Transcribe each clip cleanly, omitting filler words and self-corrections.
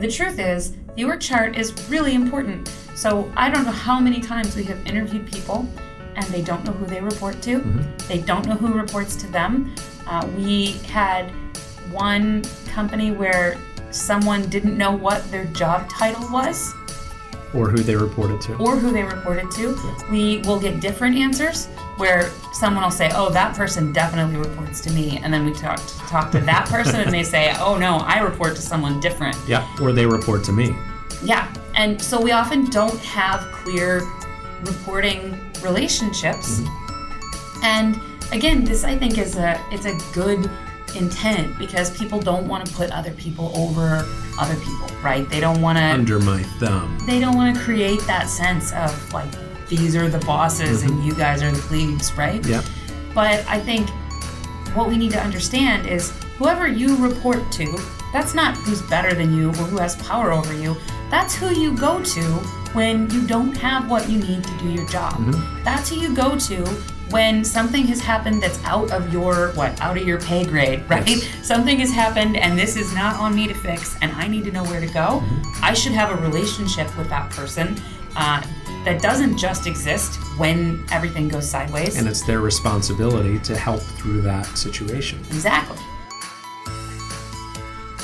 The truth is, viewer chart is really important. So I don't know how many times we have interviewed people and they don't know who they report to. Mm-hmm. They don't know who reports to them. We had one company where someone didn't know what their job title was. Or who they reported to. Yeah. We will get different answers where someone will say, oh, that person definitely reports to me. And then we talk to that person and they say, oh, no, I report to someone different. Yeah, or they report to me. Yeah, and so we often don't have clear reporting relationships. Mm-hmm. And again, this, I think, is it's a good intent because people don't want to put other people over other people, right? They don't want to under my thumb. They don't want to create that sense of like these are the bosses mm-hmm. and you guys are the plebes, right? Yeah. But I think what we need to understand is whoever you report to, that's not who's better than you or who has power over you. That's who you go to when you don't have what you need to do your job. Mm-hmm. That's who you go to when something has happened that's out of your pay grade, right? Yes. Something has happened and this is not on me to fix and I need to know where to go. Mm-hmm. I should have a relationship with that person that doesn't just exist when everything goes sideways. And it's their responsibility to help through that situation. Exactly.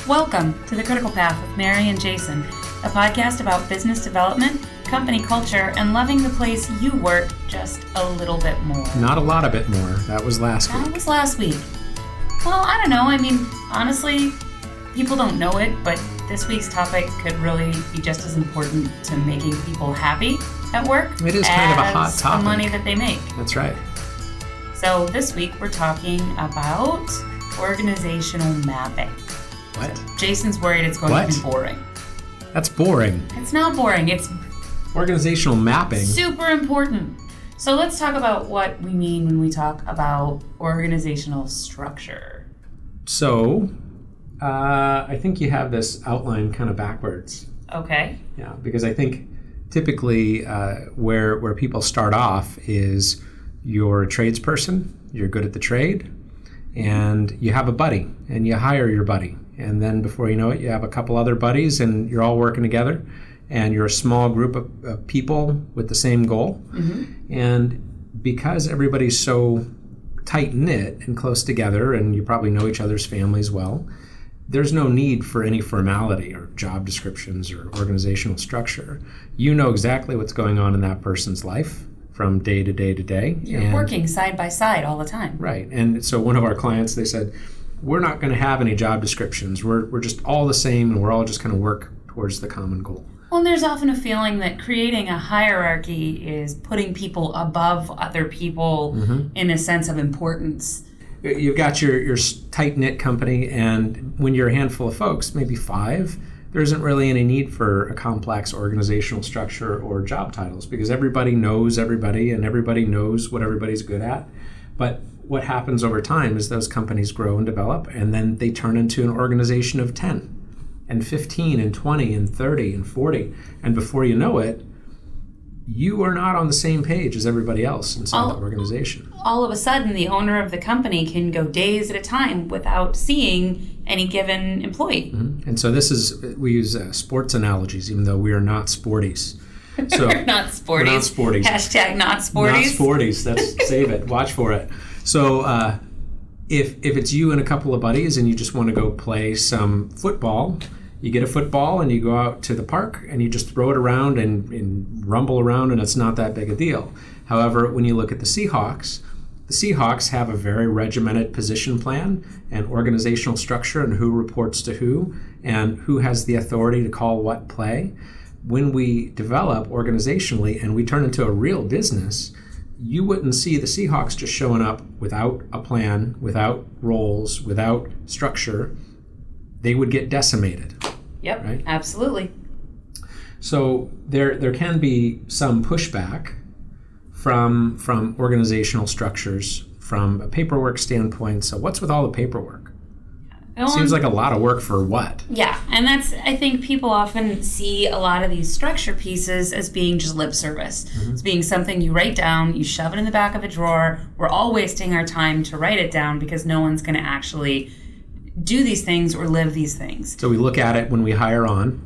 Welcome to The Critical Path with Mary and Jason, a podcast about business development, company culture, and loving the place you work just a little bit more. Not a lot of bit more. That was last week. Well, I don't know. I mean, honestly, people don't know it, but this week's topic could really be just as important to making people happy at work. It is kind of a hot topic. The money that they make. That's right. So this week we're talking about organizational mapping. What? So Jason's worried it's going to be boring. That's boring. It's not boring. It's organizational mapping. Super important. So let's talk about what we mean when we talk about organizational structure. So I think you have this outline kind of backwards. Okay. Yeah, because I think typically where people start off is you're a tradesperson, you're good at the trade, and you have a buddy, and you hire your buddy. And then before you know it, you have a couple other buddies and you're all working together and you're a small group of people with the same goal. Mm-hmm. And because everybody's so tight-knit and close together and you probably know each other's families well, there's no need for any formality or job descriptions or organizational structure. You know exactly what's going on in that person's life from day to day to day. You're working side by side all the time. Right. And so one of our clients, they said, we're not going to have any job descriptions. We're just all the same, and we're all just going to work towards the common goal. Well, and there's often a feeling that creating a hierarchy is putting people above other people mm-hmm. in a sense of importance. You've got your tight-knit company, and when you're a handful of folks, maybe five, there isn't really any need for a complex organizational structure or job titles because everybody knows everybody, and everybody knows what everybody's good at. But what happens over time is those companies grow and develop, and then they turn into an organization of 10 and 15 and 20 and 30 and 40. And before you know it, you are not on the same page as everybody else inside the organization. All of a sudden, the owner of the company can go days at a time without seeing any given employee. Mm-hmm. And so we use sports analogies, even though we are not sporties. So, We're not sporties. Hashtag not sporties. Not sporties. That's save it. Watch for it. So if it's you and a couple of buddies and you just want to go play some football, you get a football and you go out to the park and you just throw it around and rumble around and it's not that big a deal. However, when you look at the Seahawks have a very regimented position plan and organizational structure and who reports to who and who has the authority to call what play. When we develop organizationally and we turn into a real business, you wouldn't see the Seahawks just showing up without a plan, without roles, without structure. They would get decimated. Yep, right? Absolutely. So there can be some pushback from organizational structures, from a paperwork standpoint. So what's with all the paperwork? Seems like a lot of work for what? Yeah, and that's, I think people often see a lot of these structure pieces as being just lip service. Mm-hmm. It's being something you write down, you shove it in the back of a drawer. We're all wasting our time to write it down because no one's going to actually do these things or live these things. So we look at it when we hire on,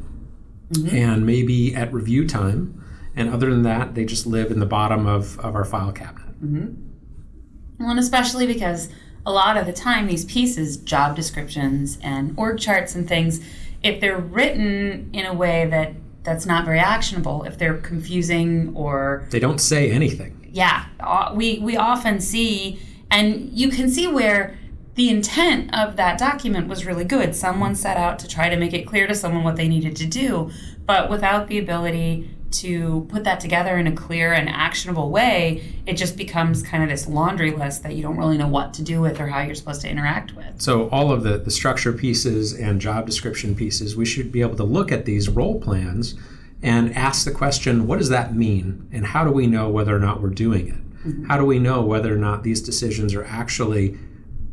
mm-hmm. and maybe at review time. And other than that, they just live in the bottom of our file cabinet. Mm-hmm. Well, and especially because a lot of the time, these pieces, job descriptions and org charts and things, if they're written in a way that's not very actionable, if they're confusing or... They don't say anything. Yeah. We often see, and you can see where the intent of that document was really good. Someone set out to try to make it clear to someone what they needed to do, but without the ability to put that together in a clear and actionable way, it just becomes kind of this laundry list that you don't really know what to do with or how you're supposed to interact with. So all of the structure pieces and job description pieces, we should be able to look at these role plans and ask the question, what does that mean? And how do we know whether or not we're doing it? Mm-hmm. How do we know whether or not these decisions are actually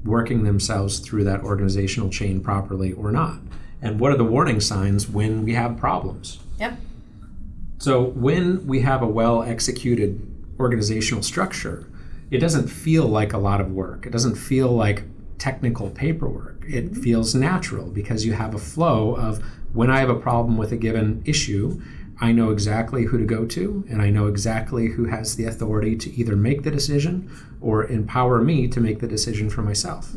working themselves through that organizational chain properly or not? And what are the warning signs when we have problems? Yep. So when we have a well-executed organizational structure, it doesn't feel like a lot of work. It doesn't feel like technical paperwork. It feels natural because you have a flow of, when I have a problem with a given issue, I know exactly who to go to, and I know exactly who has the authority to either make the decision or empower me to make the decision for myself.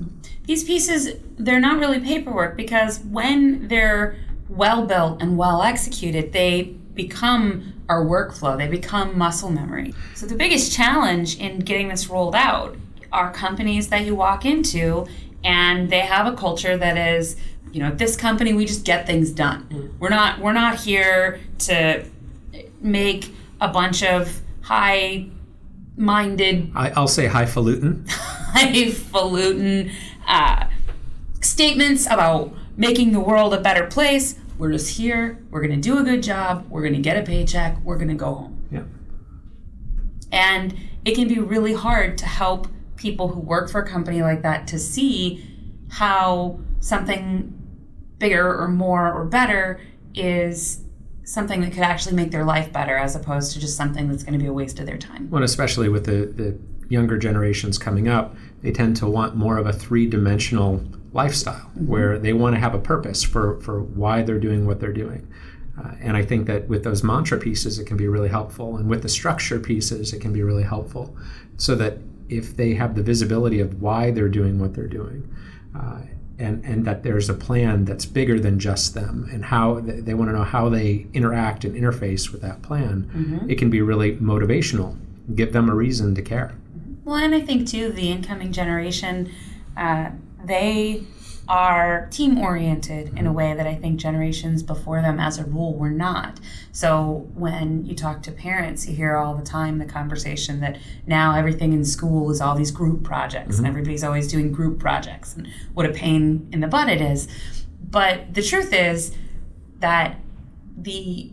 These pieces, they're not really paperwork, because when they're well-built and well-executed, they become our workflow. They become muscle memory. So the biggest challenge in getting this rolled out are companies that you walk into and they have a culture that is, you know, this company, we just get things done. Mm. We're not here to make a bunch of high-minded... I'll say highfalutin. Highfalutin statements about making the world a better place. We're just here, we're going to do a good job, we're going to get a paycheck, we're going to go home. Yeah. And it can be really hard to help people who work for a company like that to see how something bigger or more or better is something that could actually make their life better, as opposed to just something that's going to be a waste of their time. Well, especially with the younger generations coming up, they tend to want more of a three-dimensional lifestyle, mm-hmm. where they want to have a purpose for why they're doing what they're doing. And I think that with those mantra pieces, it can be really helpful. And with the structure pieces, it can be really helpful, so that if they have the visibility of why they're doing what they're doing, and that there's a plan that's bigger than just them, and how they want to know how they interact and interface with that plan, mm-hmm. it can be really motivational, give them a reason to care. Well, and I think, too, the incoming generation, they are team-oriented in a way that I think generations before them, as a rule, were not. So when you talk to parents, you hear all the time the conversation that now everything in school is all these group projects, mm-hmm. and everybody's always doing group projects, and what a pain in the butt it is. But the truth is that the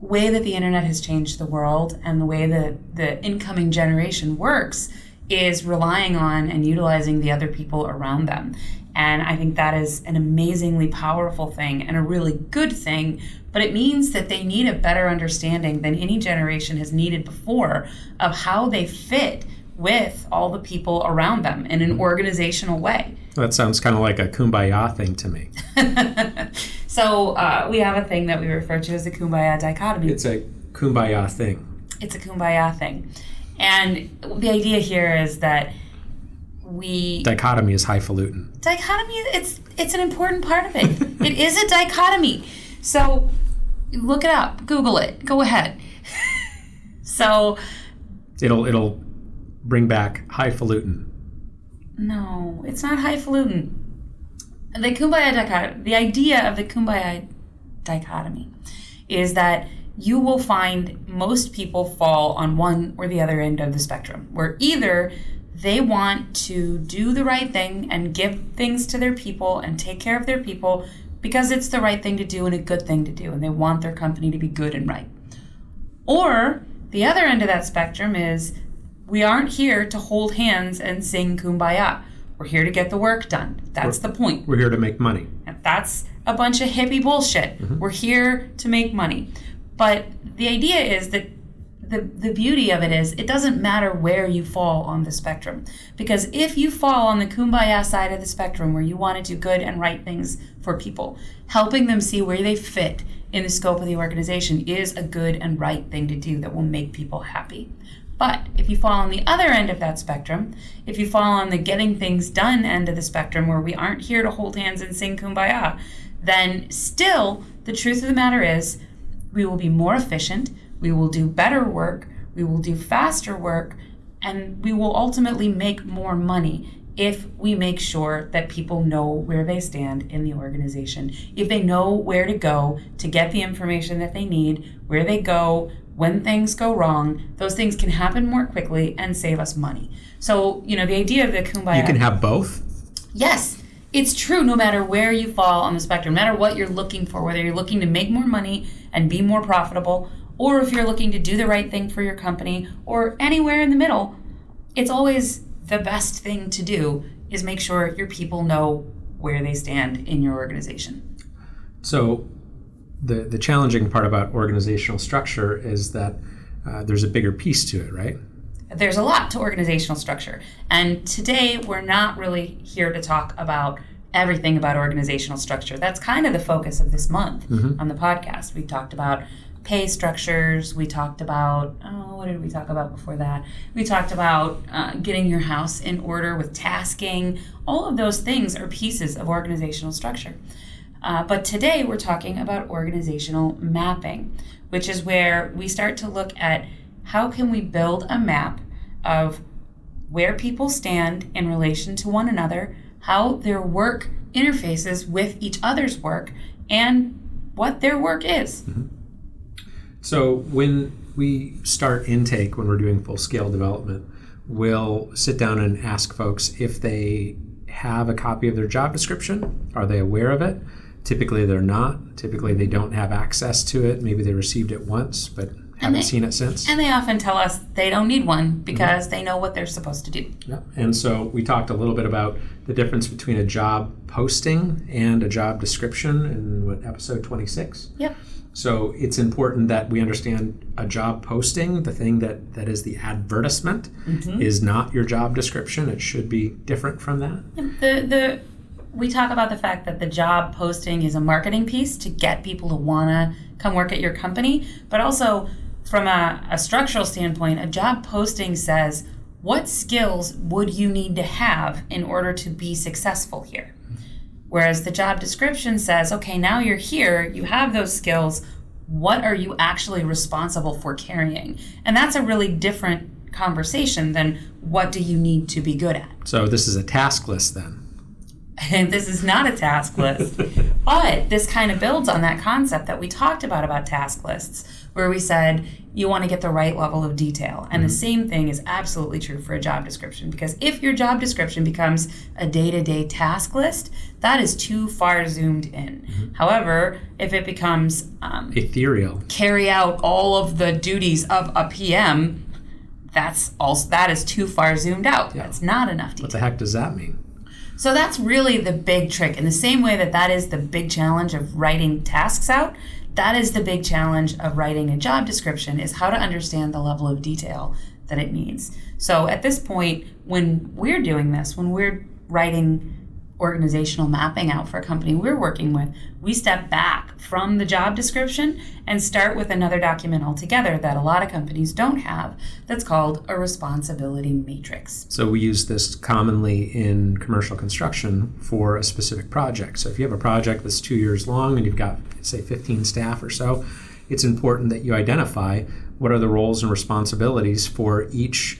way that the internet has changed the world and the way that the incoming generation works is relying on and utilizing the other people around them. And I think that is an amazingly powerful thing and a really good thing, but it means that they need a better understanding than any generation has needed before of how they fit with all the people around them in an organizational way. That sounds kind of like a kumbaya thing to me. So we have a thing that we refer to as the kumbaya dichotomy. It's a kumbaya thing. It's a kumbaya thing. And the idea here is that dichotomy is highfalutin. Dichotomy, it's an important part of it. It is a dichotomy. So look it up. Google it. Go ahead. So it'll bring back highfalutin. No, it's not highfalutin. The idea of the kumbaya dichotomy is that you will find most people fall on one or the other end of the spectrum, where either they want to do the right thing and give things to their people and take care of their people because it's the right thing to do and a good thing to do, and they want their company to be good and right. Or the other end of that spectrum is, we aren't here to hold hands and sing kumbaya. We're here to get the work done. That's the point. We're here to make money. And that's a bunch of hippie bullshit. Mm-hmm. We're here to make money. But the idea is that the beauty of it is it doesn't matter where you fall on the spectrum, because if you fall on the kumbaya side of the spectrum where you want to do good and right things for people, helping them see where they fit in the scope of the organization is a good and right thing to do that will make people happy. But if you fall on the other end of that spectrum, if you fall on the getting things done end of the spectrum where we aren't here to hold hands and sing kumbaya, then still the truth of the matter is we will be more efficient, we will do better work, we will do faster work, and we will ultimately make more money if we make sure that people know where they stand in the organization, if they know where to go to get the information that they need, where they go, when things go wrong. Those things can happen more quickly and save us money. So, you know, the idea of the kumbaya... You can have both? Yes. It's true no matter where you fall on the spectrum, no matter what you're looking for, whether you're looking to make more money and be more profitable, or if you're looking to do the right thing for your company, or anywhere in the middle, it's always the best thing to do is make sure your people know where they stand in your organization. So... The challenging part about organizational structure is that there's a bigger piece to it, right? There's a lot to organizational structure. And today, we're not really here to talk about everything about organizational structure. That's kind of the focus of this month on the podcast. We talked about pay structures. We talked about, what did we talk about before that? We talked about getting your house in order with tasking. All of those things are pieces of organizational structure. But today we're talking about organizational mapping, which is where we start to look at how can we build a map of where people stand in relation to one another, how their work interfaces with each other's work, and what their work is. Mm-hmm. So when we start intake, when we're doing full-scale development, we'll sit down and ask folks if they have a copy of their job description. Are they aware of it? Typically, they're not. Typically, they don't have access to it. Maybe they received it once, but haven't seen it since. And they often tell us they don't need one because they know what they're supposed to do. Yeah. And so we talked a little bit about the difference between a job posting and a job description in episode 26? Yep. So it's important that we understand a job posting, the thing that is the advertisement, is not your job description. It should be different from that. We talk about the fact that the job posting is a marketing piece to get people to want to come work at your company. But also from a structural standpoint, a job posting says, what skills would you need to have in order to be successful here? Whereas the job description says, okay, now you're here, you have those skills, what are you actually responsible for carrying? And that's a really different conversation than what do you need to be good at. So this is a task list then. And this is not a task list, but this kind of builds on that concept that we talked about task lists, where we said you want to get the right level of detail. And the same thing is absolutely true for a job description, because if your job description becomes a day-to-day task list, that is too far zoomed in. However, if it becomes ethereal, carry out all of the duties of a PM, that is too far zoomed out. Yeah. That's not enough detail. What the heck does that mean? So that's really the big trick. In the same way that is the big challenge of writing tasks out, that is the big challenge of writing a job description, is how to understand the level of detail that it needs. So at this point, when we're doing this, when we're writing organizational mapping out for a company we're working with, we step back from the job description and start with another document altogether that a lot of companies don't have, that's called a responsibility matrix. So we use this commonly in commercial construction for a specific project. So if you have a project that's 2 years long and you've got, say, 15 staff or so, it's important that you identify what are the roles and responsibilities for each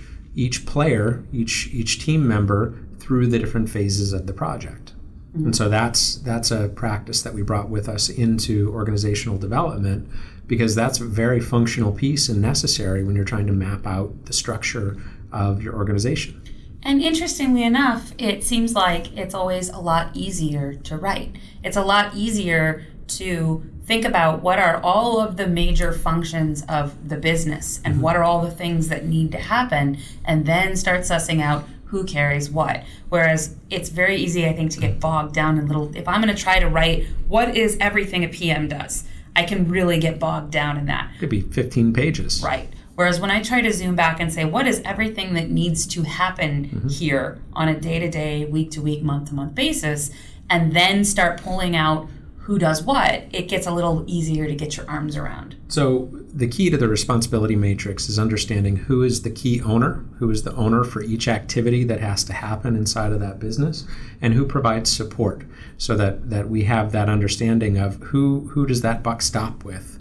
player, each team member through the different phases of the project. And so that's a practice that we brought with us into organizational development, because that's a very functional piece and necessary when you're trying to map out the structure of your organization. And interestingly enough, it seems like it's always a lot easier to write. It's a lot easier to think about what are all of the major functions of the business and what are all the things that need to happen, and then start sussing out who carries what. Whereas it's very easy, I think, to get bogged down in little, if I'm gonna try to write what is everything a PM does, I can really get bogged down in that. Could be 15 pages. Right. Whereas when I try to zoom back and say, what is everything that needs to happen here on a day-to-day, week-to-week, month-to-month basis, and then start pulling out who does what, it gets a little easier to get your arms around. So the key to the responsibility matrix is understanding who is the key owner, who is the owner for each activity that has to happen inside of that business, and who provides support, so that we have that understanding of who does that buck stop with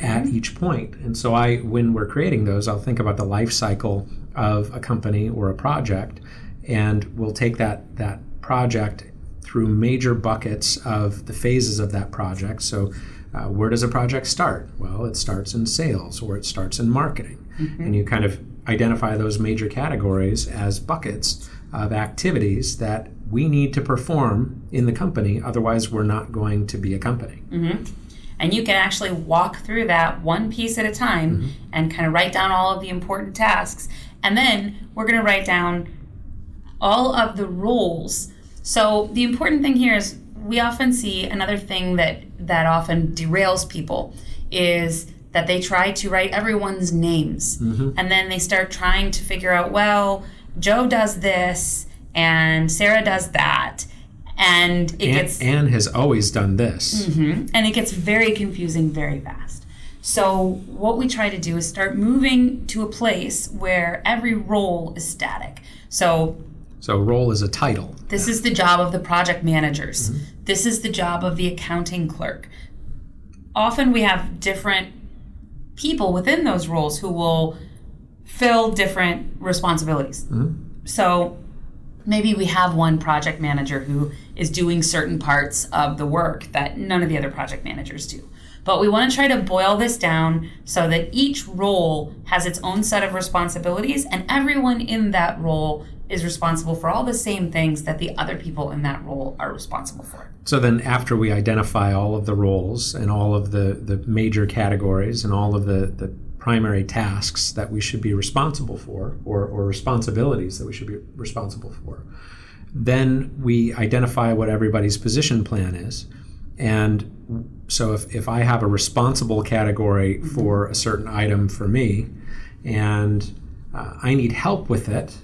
at each point. And so when we're creating those, I'll think about the life cycle of a company or a project, and we'll take that project through major buckets of the phases of that project. So where does a project start? Well, it starts in sales, or it starts in marketing. And you kind of identify those major categories as buckets of activities that we need to perform in the company, otherwise we're not going to be a company. And you can actually walk through that one piece at a time and kind of write down all of the important tasks. And then we're going to write down all of the roles. So the important thing here is, we often see another thing that often derails people is that they try to write everyone's names. And then they start trying to figure out, well, Joe does this and Sarah does that. And Anne has always done this. And it gets very confusing very fast. So what we try to do is start moving to a place where every role is static. So role is a title. This is the job of the project managers. This is the job of the accounting clerk. Often we have different people within those roles who will fill different responsibilities. So maybe we have one project manager who is doing certain parts of the work that none of the other project managers do. But we want to try to boil this down so that each role has its own set of responsibilities, and everyone in that role is responsible for all the same things that the other people in that role are responsible for. So then after we identify all of the roles and all of the major categories and all of the primary tasks that we should be responsible for, or responsibilities that we should be responsible for, then we identify what everybody's position plan is. And so if I have a responsible category for a certain item for me, and I need help with it,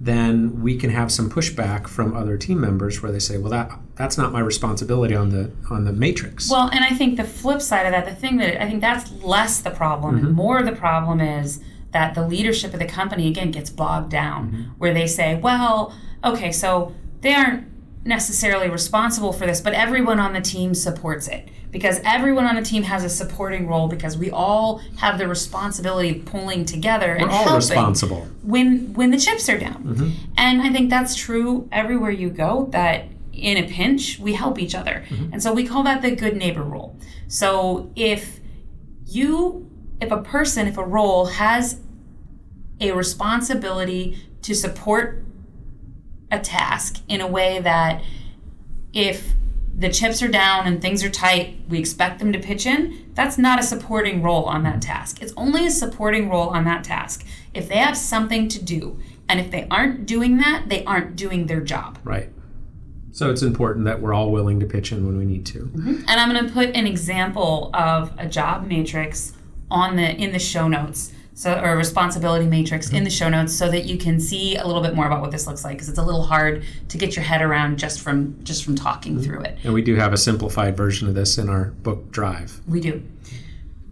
then we can have some pushback from other team members where they say, well, that's not my responsibility on the matrix. Well, and I think the flip side of that, I think that's less the problem, and more the problem is that the leadership of the company, again, gets bogged down, where they say, well, okay, so they aren't necessarily responsible for this, but everyone on the team supports it, because everyone on the team has a supporting role, because we all have the responsibility of pulling together and helping. We're all responsible when the chips are down. And I think that's true everywhere you go, that in a pinch, we help each other. And so we call that the good neighbor rule. So if a role has a responsibility to support a task in a way that if the chips are down and things are tight, we expect them to pitch in, that's not a supporting role on that task. It's only a supporting role on that task if they have something to do. And if they aren't doing that, they aren't doing their job. Right. So it's important that we're all willing to pitch in when we need to. And I'm going to put an example of a job matrix in the show notes. So, or a responsibility matrix in the show notes, so that you can see a little bit more about what this looks like, because it's a little hard to get your head around just from talking through it. And we do have a simplified version of this in our book drive. We do.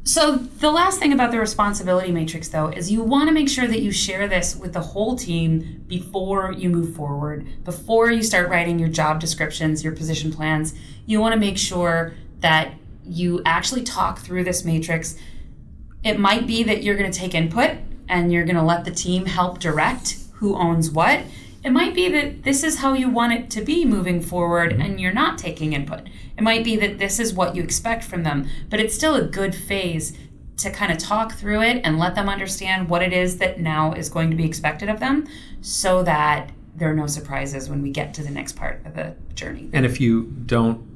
So the last thing about the responsibility matrix, though, is you want to make sure that you share this with the whole team before you move forward, before you start writing your job descriptions, your position plans. You want to make sure that you actually talk through this matrix. It might be that you're going to take input and you're going to let the team help direct who owns what. It might be that this is how you want it to be moving forward and you're not taking input. It might be that this is what you expect from them, but it's still a good phase to kind of talk through it and let them understand what it is that now is going to be expected of them, so that there are no surprises when we get to the next part of the journey. And if you don't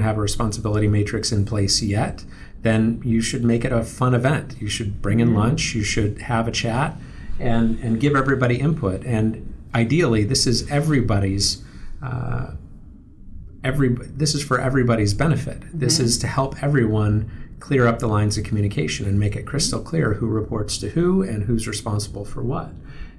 have a responsibility matrix in place yet, then you should make it a fun event. You should bring in lunch, you should have a chat, and give everybody input. And ideally, this is this is for everybody's benefit. This is to help everyone clear up the lines of communication and make it crystal clear who reports to who and who's responsible for what,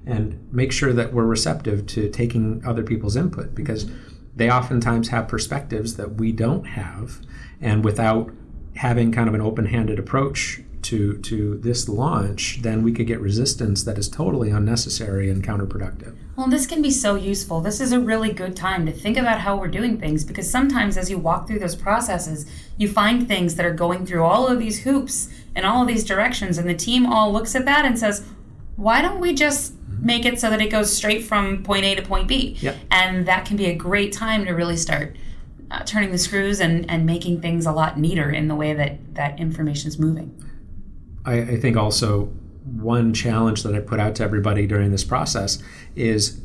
and make sure that we're receptive to taking other people's input, because they oftentimes have perspectives that we don't have, and without having kind of an open-handed approach to this launch, then we could get resistance that is totally unnecessary and counterproductive. Well, this can be so useful. This is a really good time to think about how we're doing things, because sometimes as you walk through those processes, you find things that are going through all of these hoops and all of these directions, and the team all looks at that and says, why don't we just make it so that it goes straight from point A to point B? Yep. And that can be a great time to really start turning the screws and making things a lot neater in the way that information is moving. I think also one challenge that I put out to everybody during this process is,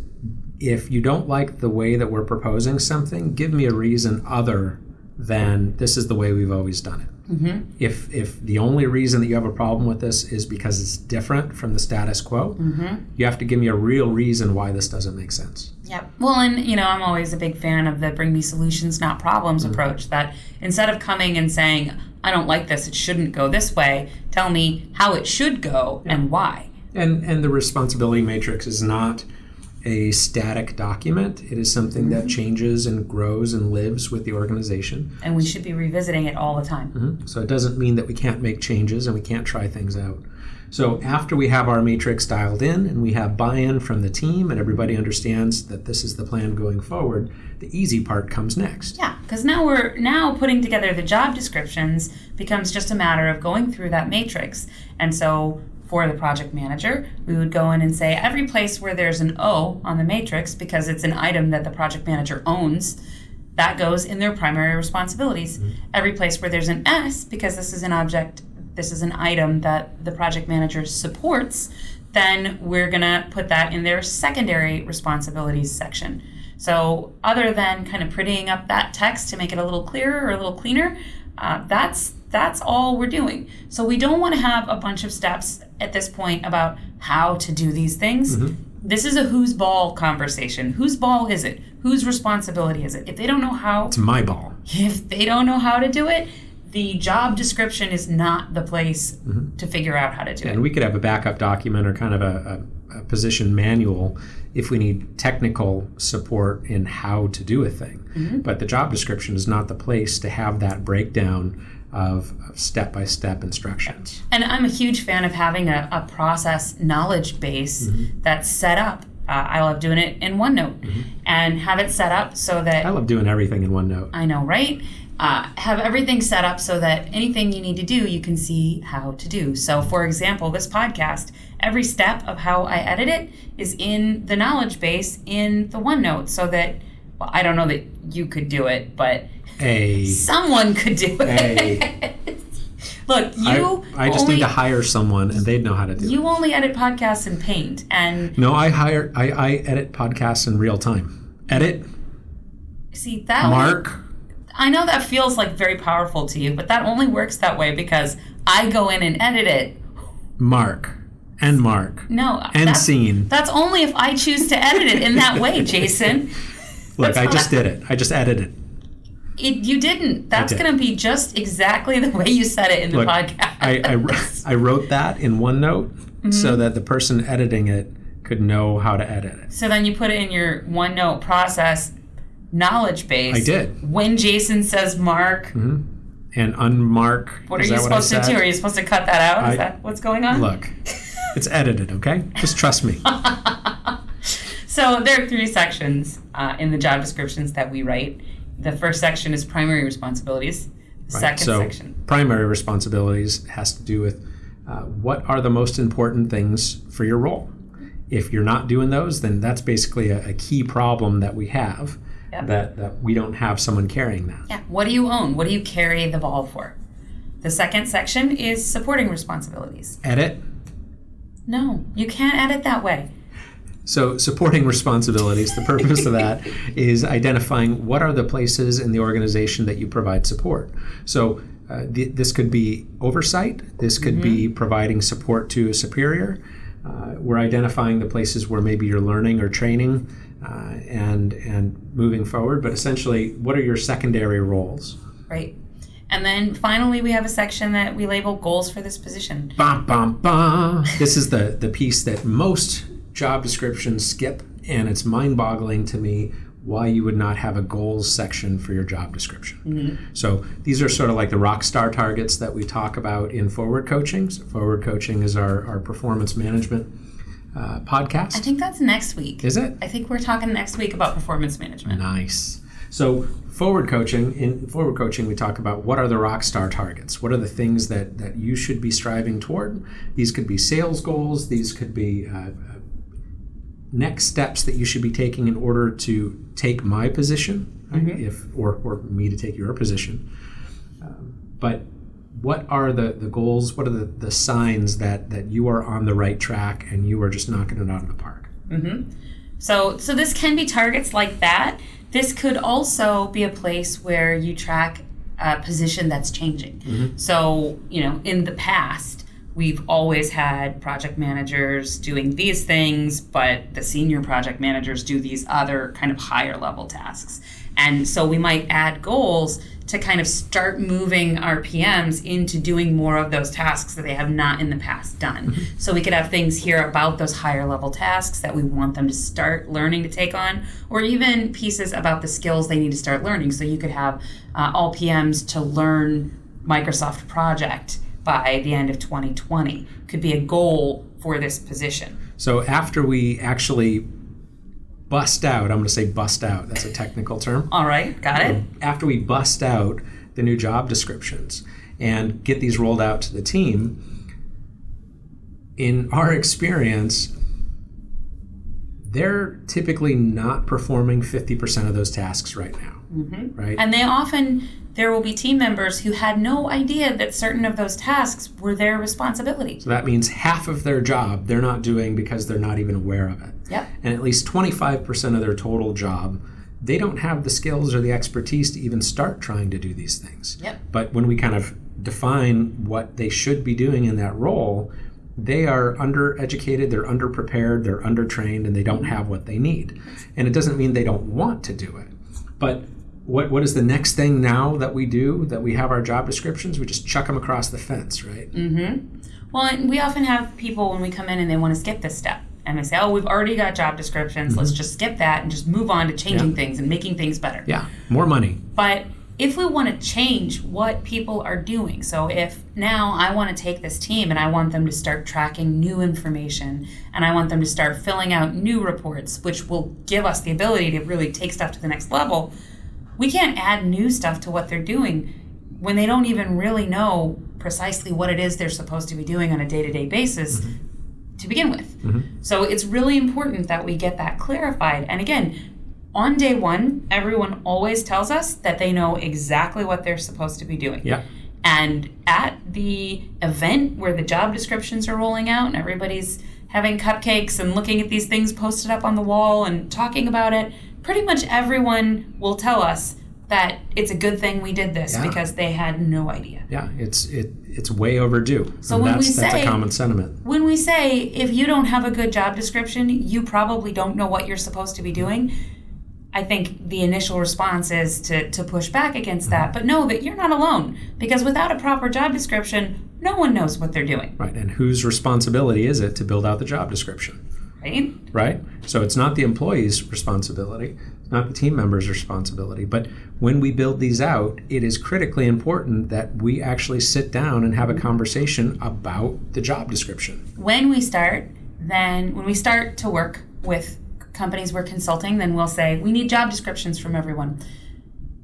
if you don't like the way that we're proposing something, give me a reason other than this is the way we've always done it. Mm-hmm. If the only reason that you have a problem with this is because it's different from the status quo, mm-hmm. you have to give me a real reason why this doesn't make sense. Yep. Well, and I'm always a big fan of the bring me solutions, not problems mm-hmm. approach, that instead of coming and saying, I don't like this, it shouldn't go this way, tell me how it should go yeah. and why. And the responsibility matrix is not a static document. It is something mm-hmm. that changes and grows and lives with the organization. And we should be revisiting it all the time. Mm-hmm. So it doesn't mean that we can't make changes and we can't try things out. So after we have our matrix dialed in and we have buy-in from the team and everybody understands that this is the plan going forward, the easy part comes next. Yeah, because now putting together the job descriptions becomes just a matter of going through that matrix. And so for the project manager, we would go in and say every place where there's an O on the matrix, because it's an item that the project manager owns, that goes in their primary responsibilities. Mm-hmm. Every place where there's an S, because this is an object, this is an item that the project manager supports, then we're gonna put that in their secondary responsibilities section. So other than kind of prettying up that text to make it a little clearer or a little cleaner, that's all we're doing. So we don't wanna have a bunch of steps at this point about how to do these things. Mm-hmm. This is a whose ball conversation. Whose ball is it? Whose responsibility is it? If they don't know how... It's my ball. If they don't know how to do it, the job description is not the place mm-hmm. to figure out how to do it. And we could have a backup document or kind of a position manual if we need technical support in how to do a thing. Mm-hmm. But the job description is not the place to have that breakdown of step-by-step instructions. And I'm a huge fan of having a process knowledge base mm-hmm. that's set up. I love doing it in OneNote mm-hmm. and have it set up so that... I love doing everything in OneNote. I know, right? Have everything set up so that anything you need to do, you can see how to do. So, for example, this podcast, every step of how I edit it is in the knowledge base in the OneNote, so that, well, I don't know that you could do it, but someone could do it. Look, I just need to hire someone, and they'd know how to do it. You only edit podcasts in Paint, and no, I edit podcasts in real time. Edit. See that Mark. I know that feels like very powerful to you, but that only works that way because I go in and edit it. Mark. No. And that's, scene. That's only if I choose to edit it in that way, Jason. Look, that's I just edited it. You didn't. That's going to be just exactly the way you said it in the podcast. I wrote that in OneNote mm-hmm. so that the person editing it could know how to edit it. So then you put it in your OneNote process knowledge base. I did. When Jason says Mark mm-hmm. and unmark, what are you supposed to do? Are you supposed to cut that out? Is that what's going on? Look, it's edited, okay? Just trust me. So there are three sections in the job descriptions that we write. The first section is primary responsibilities. The second section. Primary responsibilities has to do with what are the most important things for your role. If you're not doing those, then that's basically a key problem that we have. Yep. That we don't have someone carrying that. Yeah. What do you own? What do you carry the ball for? The second section is supporting responsibilities. Edit? No, you can't edit that way. So supporting responsibilities, the purpose of that is identifying what are the places in the organization that you provide support. So this could be oversight. This could mm-hmm. be providing support to a superior. We're identifying the places where maybe you're learning or training and moving forward, but essentially, what are your secondary roles? Right. And then finally, we have a section that we label goals for this position. Bum, bum, bum. This is the piece that most job descriptions skip, and it's mind-boggling to me why you would not have a goals section for your job description. Mm-hmm. So these are sort of like the rock star targets that we talk about in Forward Coaching. So Forward Coaching is our performance management podcast. I think that's next week. Is it? I think we're talking next week about performance management. Nice. So in Forward Coaching, we talk about what are the rock star targets. What are the things that you should be striving toward? These could be sales goals. These could be next steps that you should be taking in order to take my position, right? Mm-hmm. or me to take your position. But what are the goals? What are the signs that you are on the right track and you are just knocking it out of the park? Mm-hmm. So this can be targets like that. This could also be a place where you track a position that's changing. Mm-hmm. So, in the past, we've always had project managers doing these things, but the senior project managers do these other kind of higher level tasks. And so we might add goals to kind of start moving our PMs into doing more of those tasks that they have not in the past done. Mm-hmm. So we could have things here about those higher level tasks that we want them to start learning to take on, or even pieces about the skills they need to start learning. So you could have all PMs to learn Microsoft Project by the end of 2020. Could be a goal for this position. So after we actually bust out, I'm going to say bust out, that's a technical term. All right, got it. After we bust out the new job descriptions and get these rolled out to the team, in our experience, they're typically not performing 50% of those tasks right now. Mm-hmm. Right? And there will be team members who had no idea that certain of those tasks were their responsibility. So that means half of their job they're not doing because they're not even aware of it. Yep. And at least 25% of their total job, they don't have the skills or the expertise to even start trying to do these things. Yep. But when we kind of define what they should be doing in that role, they are undereducated, they're underprepared, they're undertrained, and they don't have what they need. And it doesn't mean they don't want to do it. But what is the next thing now that we do, that we have our job descriptions? We just chuck them across the fence, right? Mm-hmm. Well, and we often have people when we come in and they want to skip this step. And they say, oh, we've already got job descriptions. Mm-hmm. Let's just skip that and just move on to changing things and making things better. Yeah, more money. But if we want to change what people are doing, so if now I want to take this team and I want them to start tracking new information and I want them to start filling out new reports, which will give us the ability to really take stuff to the next level, we can't add new stuff to what they're doing when they don't even really know precisely what it is they're supposed to be doing on a day-to-day basis. Mm-hmm. To begin with. Mm-hmm. So it's really important that we get that clarified. And again, on day one, everyone always tells us that they know exactly what they're supposed to be doing. Yeah. And at the event where the job descriptions are rolling out and everybody's having cupcakes and looking at these things posted up on the wall and talking about it, pretty much everyone will tell us that it's a good thing we did this because they had no idea. Yeah, it's way overdue. So that's a common sentiment. When we say if you don't have a good job description, you probably don't know what you're supposed to be doing, I think the initial response is to push back against that. But know that you're not alone, because without a proper job description, no one knows what they're doing. Right, and whose responsibility is it to build out the job description? Right. Right? So it's not the employee's responsibility. Not the team members' responsibility, but when we build these out, it is critically important that we actually sit down and have a conversation about the job description. When we start to work with companies we're consulting, then we'll say, we need job descriptions from everyone.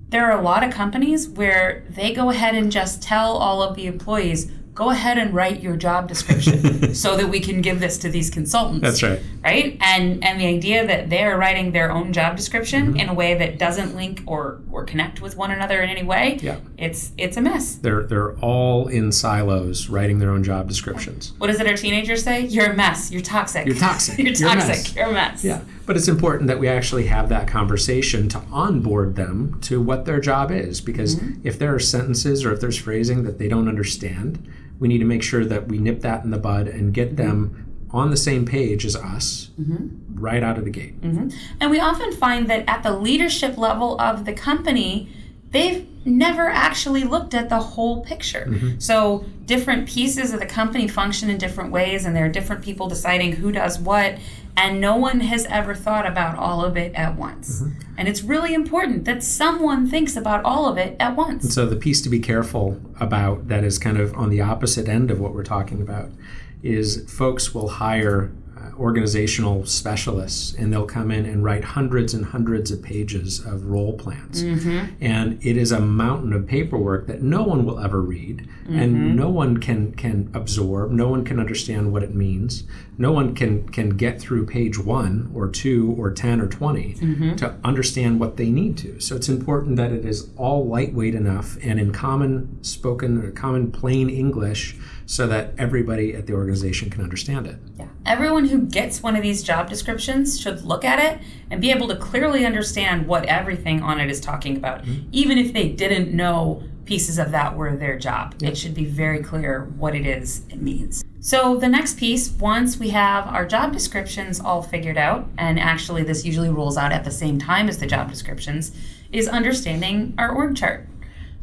There are a lot of companies where they go ahead and just tell all of the employees, go ahead and write your job description so that we can give this to these consultants. That's right. Right? And the idea that they're writing their own job description in a way that doesn't link or connect with one another in any way, it's a mess. They're all in silos writing their own job descriptions. What is it our teenagers say? You're a mess. You're toxic. You're toxic. You're a mess. Yeah. But it's important that we actually have that conversation to onboard them to what their job is, because if there are sentences or if there's phrasing that they don't understand, we need to make sure that we nip that in the bud and get them on the same page as us right out of the gate. Mm-hmm. And we often find that at the leadership level of the company, they've never actually looked at the whole picture. Mm-hmm. So different pieces of the company function in different ways, and there are different people deciding who does what, and no one has ever thought about all of it at once. Mm-hmm. And it's really important that someone thinks about all of it at once. And so the piece to be careful about that is kind of on the opposite end of what we're talking about is folks will hire organizational specialists, and they'll come in and write hundreds and hundreds of pages of role plans. Mm-hmm. And it is a mountain of paperwork that no one will ever read, mm-hmm. and no one can absorb, no one can understand what it means, no one can get through page 1 or 2 or 10 or 20 mm-hmm. to understand what they need to. So it's important that it is all lightweight enough and in common spoken or common plain English so that everybody at the organization can understand it. Yeah. Everyone who gets one of these job descriptions should look at it and be able to clearly understand what everything on it is talking about, mm-hmm. even if they didn't know pieces of that were their job. Yeah. It should be very clear what it is it means. So the next piece, once we have our job descriptions all figured out, and actually this usually rolls out at the same time as the job descriptions, is understanding our org chart.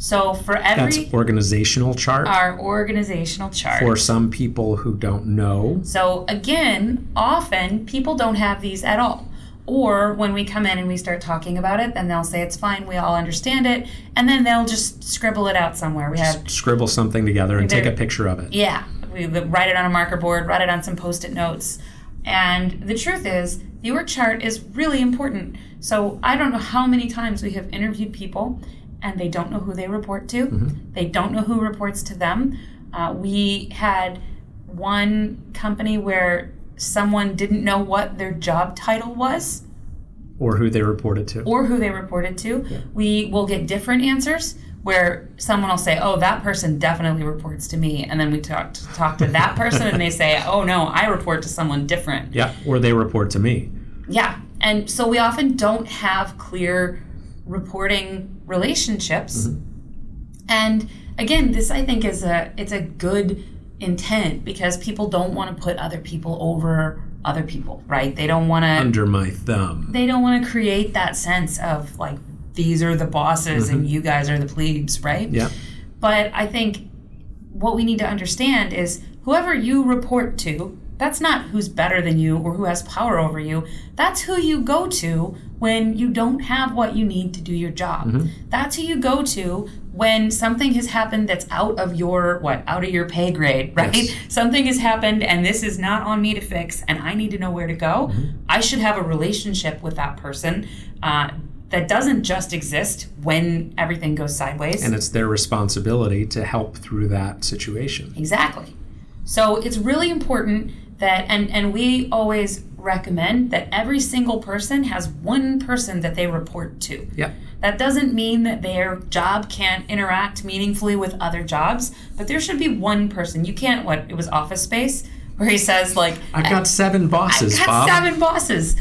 So for every... That's organizational chart? Our organizational chart. For some people who don't know. So again, often people don't have these at all. Or when we come in and we start talking about it, then they'll say, it's fine, we all understand it. And then they'll just scribble it out somewhere. We have just scribble something together and take a picture of it. Yeah. We write it on a marker board, write it on some Post-it notes. And the truth is, the org chart is really important. So I don't know how many times we have interviewed people and they don't know who they report to. Mm-hmm. They don't know who reports to them. We had one company where someone didn't know what their job title was. Or who they reported to. Yeah. We will get different answers where someone will say, oh, that person definitely reports to me. And then we talk to that person and they say, oh, no, I report to someone different. Yeah, or they report to me. Yeah, and so we often don't have clear reporting relationships. Mm-hmm. And again, this I think is it's a good intent because people don't want to put other people over other people, right? They don't want to under my thumb. They don't want to create that sense of like these are the bosses mm-hmm. and you guys are the plebes, right? Yeah. But I think what we need to understand is whoever you report to, that's not who's better than you or who has power over you. That's who you go to when you don't have what you need to do your job. Mm-hmm. That's who you go to when something has happened that's out of your pay grade, right? Yes. Something has happened and this is not on me to fix and I need to know where to go. Mm-hmm. I should have a relationship with that person that doesn't just exist when everything goes sideways. And it's their responsibility to help through that situation. Exactly. So it's really important that, and we always recommend that every single person has one person that they report to. Yeah. That doesn't mean that their job can't interact meaningfully with other jobs, but there should be one person. You can't, it was Office Space, where he says like... I've got 7 bosses, Bob.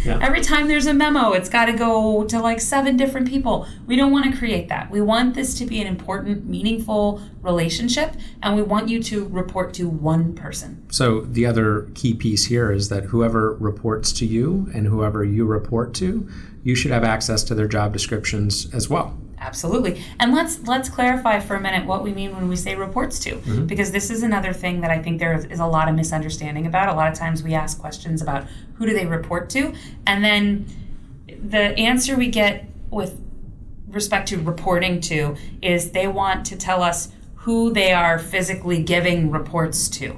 Yeah. Every time there's a memo, it's got to go to 7 different people. We don't want to create that. We want this to be an important, meaningful relationship, and we want you to report to one person. So the other key piece here is that whoever reports to you and whoever you report to, you should have access to their job descriptions as well. Absolutely. And let's clarify for a minute what we mean when we say reports to, mm-hmm. because this is another thing that I think there is a lot of misunderstanding about. A lot of times we ask questions about who do they report to, and then the answer we get with respect to reporting to is they want to tell us who they are physically giving reports to.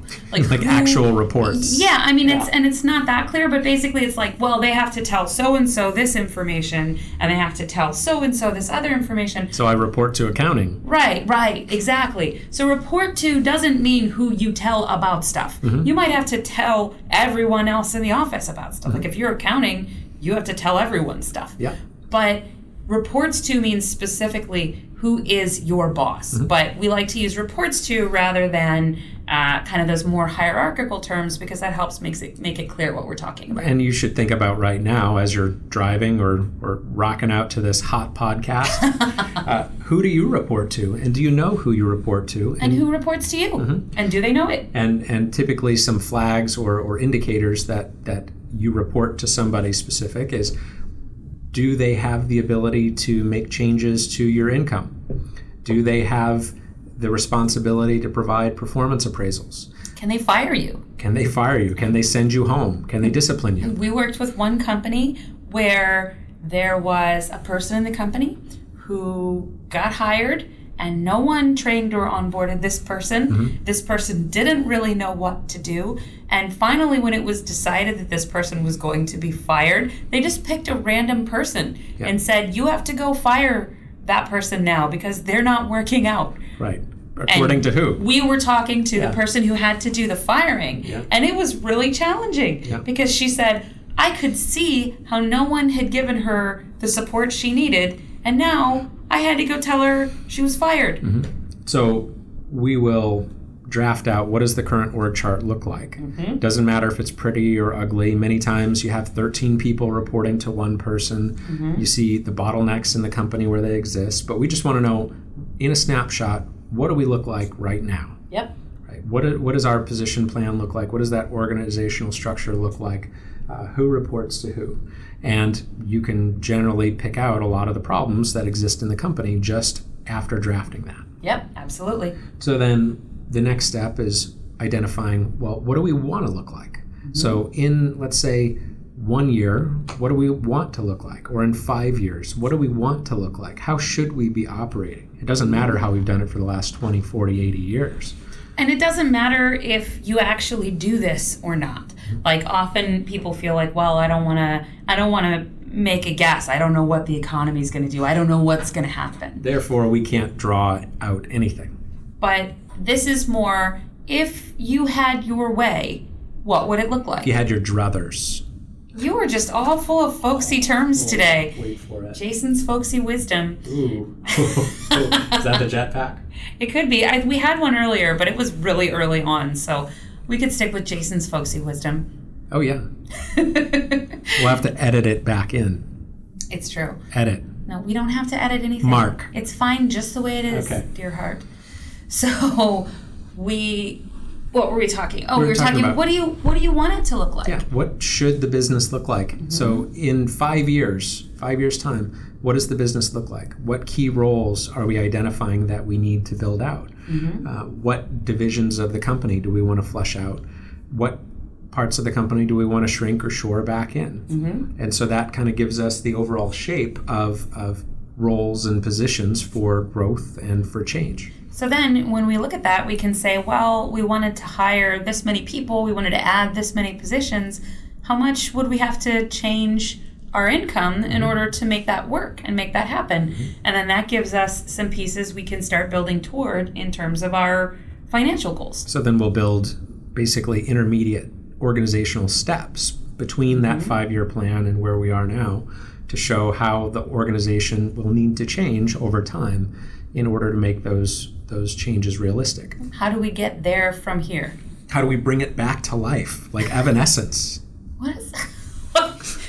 Actual reports. Yeah, I mean, yeah. It's not that clear, but basically it's they have to tell so-and-so this information, and they have to tell so-and-so this other information. So I report to accounting. Right, exactly. So report to doesn't mean who you tell about stuff. Mm-hmm. You might have to tell everyone else in the office about stuff. Mm-hmm. If you're accounting, you have to tell everyone stuff. Yeah. But reports to means specifically who is your boss. Mm-hmm. But we like to use reports to rather than kind of those more hierarchical terms because that helps make it clear what we're talking about. And you should think about right now as you're driving or rocking out to this hot podcast, who do you report to? And do you know who you report to? And who reports to you? Mm-hmm. And do they know it? And typically some flags or indicators that you report to somebody specific is Do they have the ability to make changes to your income? Do they have the responsibility to provide performance appraisals? Can they fire you? Can they fire you? Can they send you home? Can they discipline you? We worked with one company where there was a person in the company who got hired and no one trained or onboarded this person. Mm-hmm. This person didn't really know what to do. And finally, when it was decided that this person was going to be fired, they just picked a random person and said, you have to go fire that person now because they're not working out. Right. According to who? We were talking to the person who had to do the firing. Yeah. And it was really challenging because she said, I could see how no one had given her the support she needed. And now I had to go tell her she was fired. Mm-hmm. So we will draft out, what does the current org chart look like? Mm-hmm. Doesn't matter if it's pretty or ugly. Many times you have 13 people reporting to one person. Mm-hmm. You see the bottlenecks in the company where they exist. But we just want to know, in a snapshot, what do we look like right now? Yep. Right. What does our position plan look like? What does that organizational structure look like? Who reports to who? And you can generally pick out a lot of the problems that exist in the company just after drafting that. Yep, absolutely. So then the next step is identifying, well, what do we want to look like? Mm-hmm. So in, let's say, 1 year, what do we want to look like? Or in 5 years, what do we want to look like? How should we be operating? It doesn't matter how we've done it for the last 20, 40, 80 years. And it doesn't matter if you actually do this or not. Like, often people feel like, well, I don't want to make a guess. I don't know what the economy is going to do. I don't know what's going to happen. Therefore, we can't draw out anything. But this is more, if you had your way, what would it look like? If you had your druthers. You were just all full of folksy terms today. Wait for it. Jason's folksy wisdom. Ooh. Is that the jetpack? It could be. We had one earlier, but it was really early on, so we could stick with Jason's folksy wisdom. Oh, yeah. We'll have to edit it back in. It's true. Edit. No, we don't have to edit anything. Mark. It's fine just the way it is, okay. Dear heart. So we... What were we talking? Oh, we were talking about what do you want it to look like? Yeah, what should the business look like? Mm-hmm. So in 5 years' time, what does the business look like? What key roles are we identifying that we need to build out? Mm-hmm. What divisions of the company do we want to flesh out? What parts of the company do we want to shrink or shore back in? Mm-hmm. And so that kind of gives us the overall shape of roles and positions for growth and for change. So then when we look at that, we can say, well, we wanted to hire this many people, we wanted to add this many positions. How much would we have to change our income in order to make that work and make that happen? Mm-hmm. And then that gives us some pieces we can start building toward in terms of our financial goals. So then we'll build basically intermediate organizational steps between that mm-hmm. 5-year plan and where we are now to show how the organization will need to change over time in order to make those changes realistic. How do we get there from here? How do we bring it back to life, like Evanescence? What does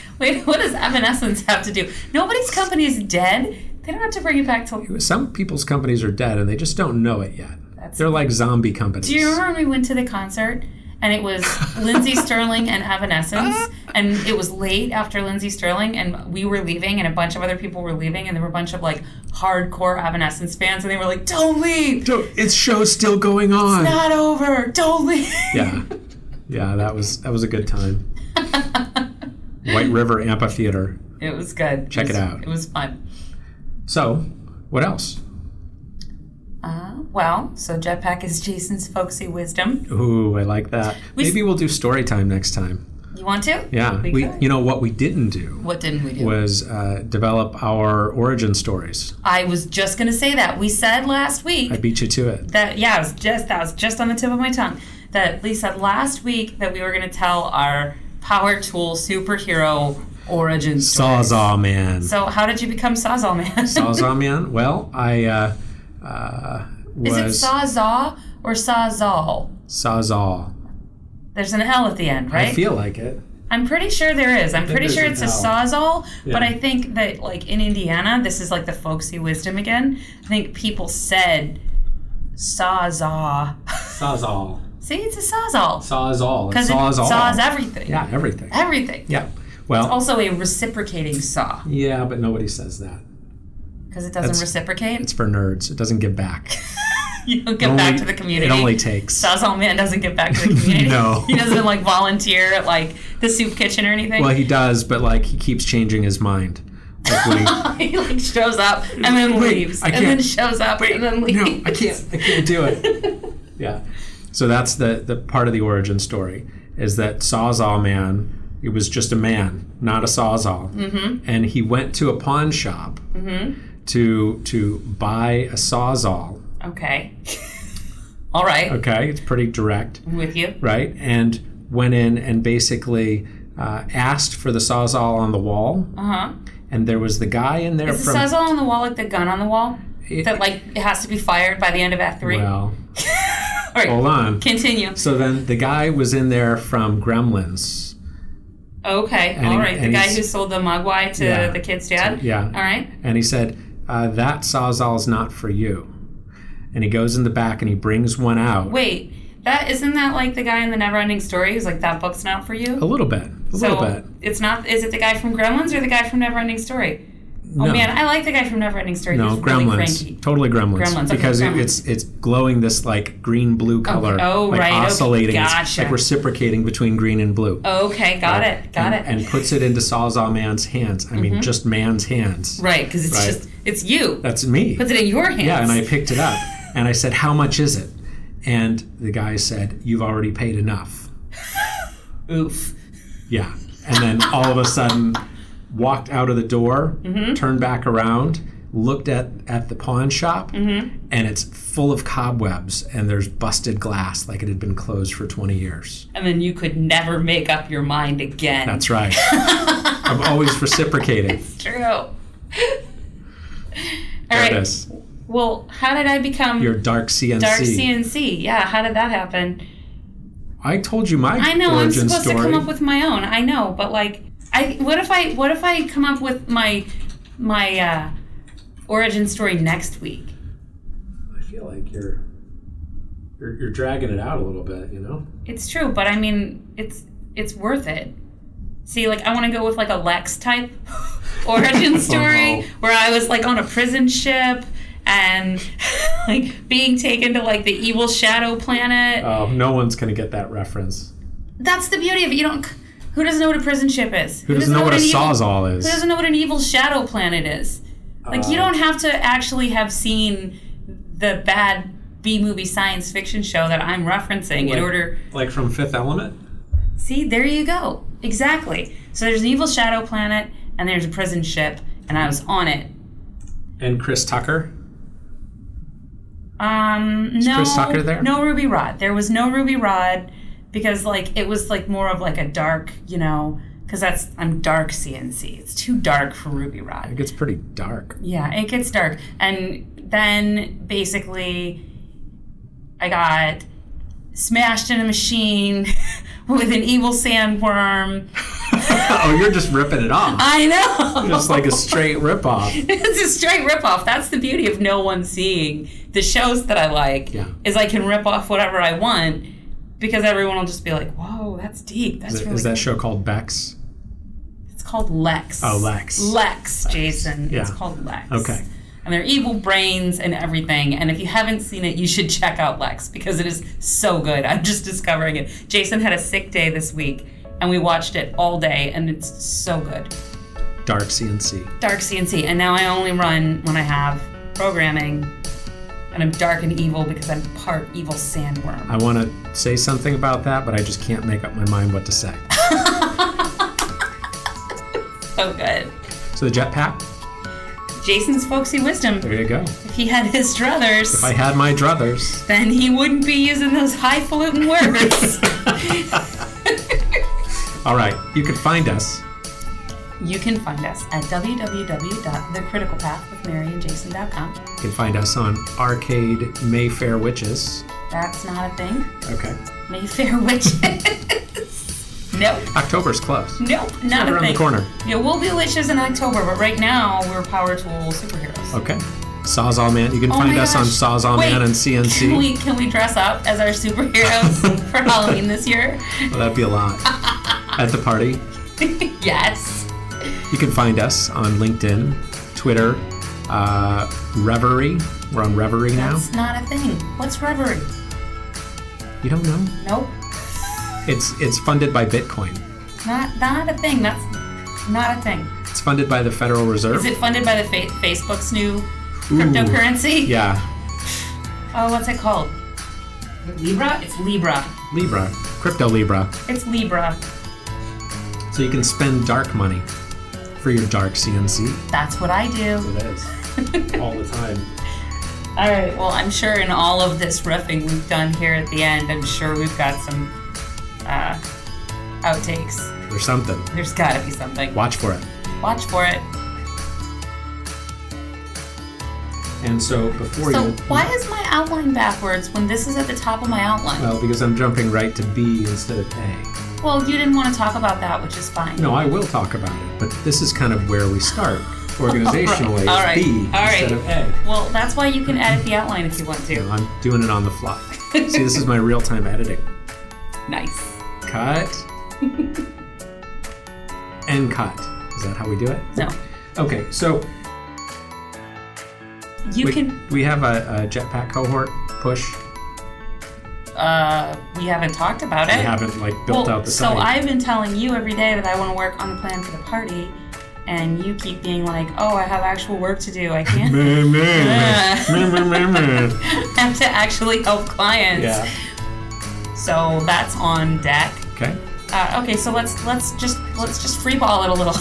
Evanescence have to do? Nobody's company is dead. They don't have to bring it back to life. Some people's companies are dead, and they just don't know it yet. They're like zombie companies. Do you remember when we went to the concert, and it was Lindsey Sterling and Evanescence, and it was late after Lindsey Sterling, and we were leaving, and a bunch of other people were leaving, and there were a bunch of, like, hardcore Evanescence fans, and they were like, don't leave! It's show's still going on! It's not over! Don't leave! Yeah. Yeah, that was a good time. White River Amphitheater. It was good. Check it out. It was fun. So, what else? So Jetpack is Jason's folksy wisdom. Ooh, I like that. Maybe we'll do story time next time. You want to? Yeah. You know, what we didn't do... What didn't we do? ...was develop our origin stories. I was just going to say that. We said last week... I beat you to it. That was just on the tip of my tongue. That we said last week that we were going to tell our power tool superhero origin story. Sawzall Man. So how did you become Sawzall Man? Sawzall Man? Well, I... Is it Sawzall or Sawzall? Sawzall. There's an L at the end, right? I feel like it. I'm pretty sure there is. I'm pretty sure it's a Sawzall, but I think that, like, in Indiana, this is like the folksy wisdom again. I think people said Sawzall. Sawzall. See, it's a Sawzall. Sawzall. Because it saws everything. Yeah, everything. Everything. Yeah. Well, it's also a reciprocating saw. Yeah, but nobody says that. Because it doesn't reciprocate? It's for nerds. It doesn't give back. You don't give back to the community. It only takes. Sawzall Man doesn't give back to the community. No. He doesn't, like, volunteer at, like, the soup kitchen or anything? Well, he does, but, like, he keeps changing his mind. Like, he, like, shows up and then leaves. And then shows up and then leaves. No, I can't do it. Yeah. So that's the part of the origin story, is that Sawzall Man... It was just a man, not a Sawzall. Mm-hmm. And he went to a pawn shop to buy a Sawzall. Okay. All right. Okay, it's pretty direct. I'm with you. Right? And went in and basically asked for the Sawzall on the wall. Uh-huh. And there was the guy in there. Is the Sawzall on the wall like the gun on the wall? That, like, it has to be fired by the end of Act 3? Well... All right. Hold on. Continue. So then the guy was in there from Gremlins. Okay, and all right. The guy who sold the mogwai to the kid's dad? So, yeah. All right. And he said, that Sawzall's not for you. And he goes in the back and he brings one out. Wait, isn't that like the guy in the Neverending Story who's like, that book's not for you? A little bit. It's not, is it the guy from Gremlins or the guy from Neverending Story? No. Oh, man, I like the guy from Neverending Story. No, he's Gremlins. Really cranky. Totally Gremlins. Gremlins, okay, because Gremlins. It's glowing this, like, green-blue color. Okay. Oh, like, right. Oscillating. Okay. Gotcha. It's, like, reciprocating between green and blue. Okay, got it. And puts it into Sawzall Man's hands. I mean, just man's hands. Right, because it's just, it's you. That's me. Puts it in your hands. Yeah, and I picked it up. And I said, how much is it? And the guy said, you've already paid enough. Oof. Yeah. And then all of a sudden... walked out of the door, turned back around, looked at the pawn shop, and it's full of cobwebs, and there's busted glass like it had been closed for 20 years. And then you could never make up your mind again. That's right. I'm always reciprocating. It's true. All right. It is. Well, how did I become... Your dark CNC. Dark CNC. Yeah, how did that happen? I told you my origin story. I know, I'm supposed to come up with my own. I know, but like... What if I come up with my origin story next week? I feel like you're dragging it out a little bit, you know? It's true, but I mean, it's worth it. See, like, I want to go with like a Lex type origin story where I was like on a prison ship and like being taken to like the evil shadow planet. Oh, no one's gonna get that reference. That's the beauty of it. Who doesn't know what a prison ship is? Who doesn't know what a Sawzall is? Who doesn't know what an evil shadow planet is? Like, you don't have to actually have seen the bad B-movie science fiction show that I'm referencing in order... Like from Fifth Element? See, there you go. Exactly. So there's an evil shadow planet, and there's a prison ship, and I was on it. And Chris Tucker? Is Chris Tucker there? No Ruby Rod. There was no Ruby Rod... Because, like, it was, like, more of, like, a dark, you know, because I'm dark CNC. It's too dark for Ruby Rod. It gets pretty dark. Yeah, it gets dark. And then, basically, I got smashed in a machine with an evil sandworm. Oh, you're just ripping it off. I know. Just like a straight ripoff. It's a straight ripoff. That's the beauty of no one seeing the shows that I like, is I can rip off whatever I want. Because everyone will just be like, whoa, that's deep. That's really Is that show called Bex? It's called Lex. Oh, Lex. Lex, Jason. Yeah. It's called Lex. Okay. And they're evil brains and everything. And if you haven't seen it, you should check out Lex because it is so good. I'm just discovering it. Jason had a sick day this week, and we watched it all day, and it's so good. Dark CNC. Dark CNC. And now I only run when I have programming. And I'm dark and evil because I'm part evil sandworm. I want to say something about that, but I just can't make up my mind what to say. So good. So the jetpack? Jason's folksy wisdom. There you go. If he had his druthers. If I had my druthers. Then he wouldn't be using those highfalutin words. All right. You can find us at www.thecriticalpathwithmaryandjason.com. You can find us on Arcade Mayfair Witches. That's not a thing. Okay. Mayfair Witches. Nope. October's close. Nope, not a thing. Around the corner. Yeah, we'll be witches in October, but right now we're Power Tool superheroes. Okay. Sawzall Man. You can find us on Sawzall Man and CNC. Can we dress up as our superheroes for Halloween this year? Well, that'd be a lot. At the party. Yes. You can find us on LinkedIn, Twitter, Reverie. We're on Reverie now. That's not a thing. What's Reverie? You don't know? Nope. It's funded by Bitcoin. Not a thing. That's not a thing. It's funded by the Federal Reserve. Is it funded by the Facebook's new cryptocurrency? Yeah. Oh, what's it called? Libra? It's Libra. Libra. Crypto Libra. It's Libra. So you can spend dark money for your dark CNC. That's what I do. It is. All the time. All right. Well, I'm sure in all of this riffing we've done here at the end, I'm sure we've got some outtakes. There's something. There's got to be something. Watch for it. Watch for it. And so before so you... So why is my outline backwards when this is at the top of my outline? Well, because I'm jumping right to B instead of A. Well, you didn't want to talk about that, which is fine. No, I will talk about it, but this is kind of where we start organizationally. All right. B all right. instead of A. Well, that's why you can edit the outline if you want to. No, I'm doing it on the fly. See, this is my real-time editing. Nice. Cut. And cut. Is that how we do it? No. Okay, so... We have a jetpack cohort push. We haven't talked about it. We haven't built out the site. So I've been telling you every day that I want to work on the plan for the party, and you keep being like, "Oh, I have actual work to do. I can't." I have to actually help clients. Yeah. So that's on deck. Okay. Okay. So let's just freeball it a little.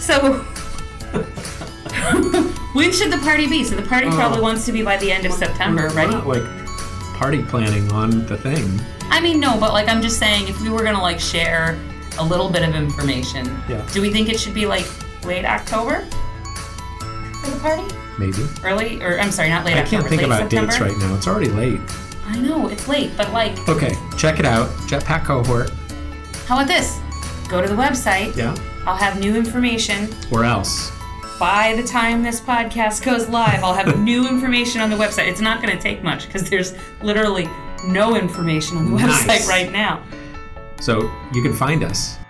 So. When should the party be? So the party probably wants to be by the end of September, right? Not party planning on the thing. I mean, no, but I'm just saying, if we were gonna share a little bit of information, yeah. Do we think it should be late October for the party? Maybe early, or I'm sorry, not late. I can't October, think about September? Dates right now. It's already late. I know it's late, but Okay, check it out, Jetpack Cohort. How about this? Go to the website. Yeah. I'll have new information. Where else? By the time this podcast goes live, I'll have new information on the website. It's not going to take much because there's literally no information on the website right now. So you can find us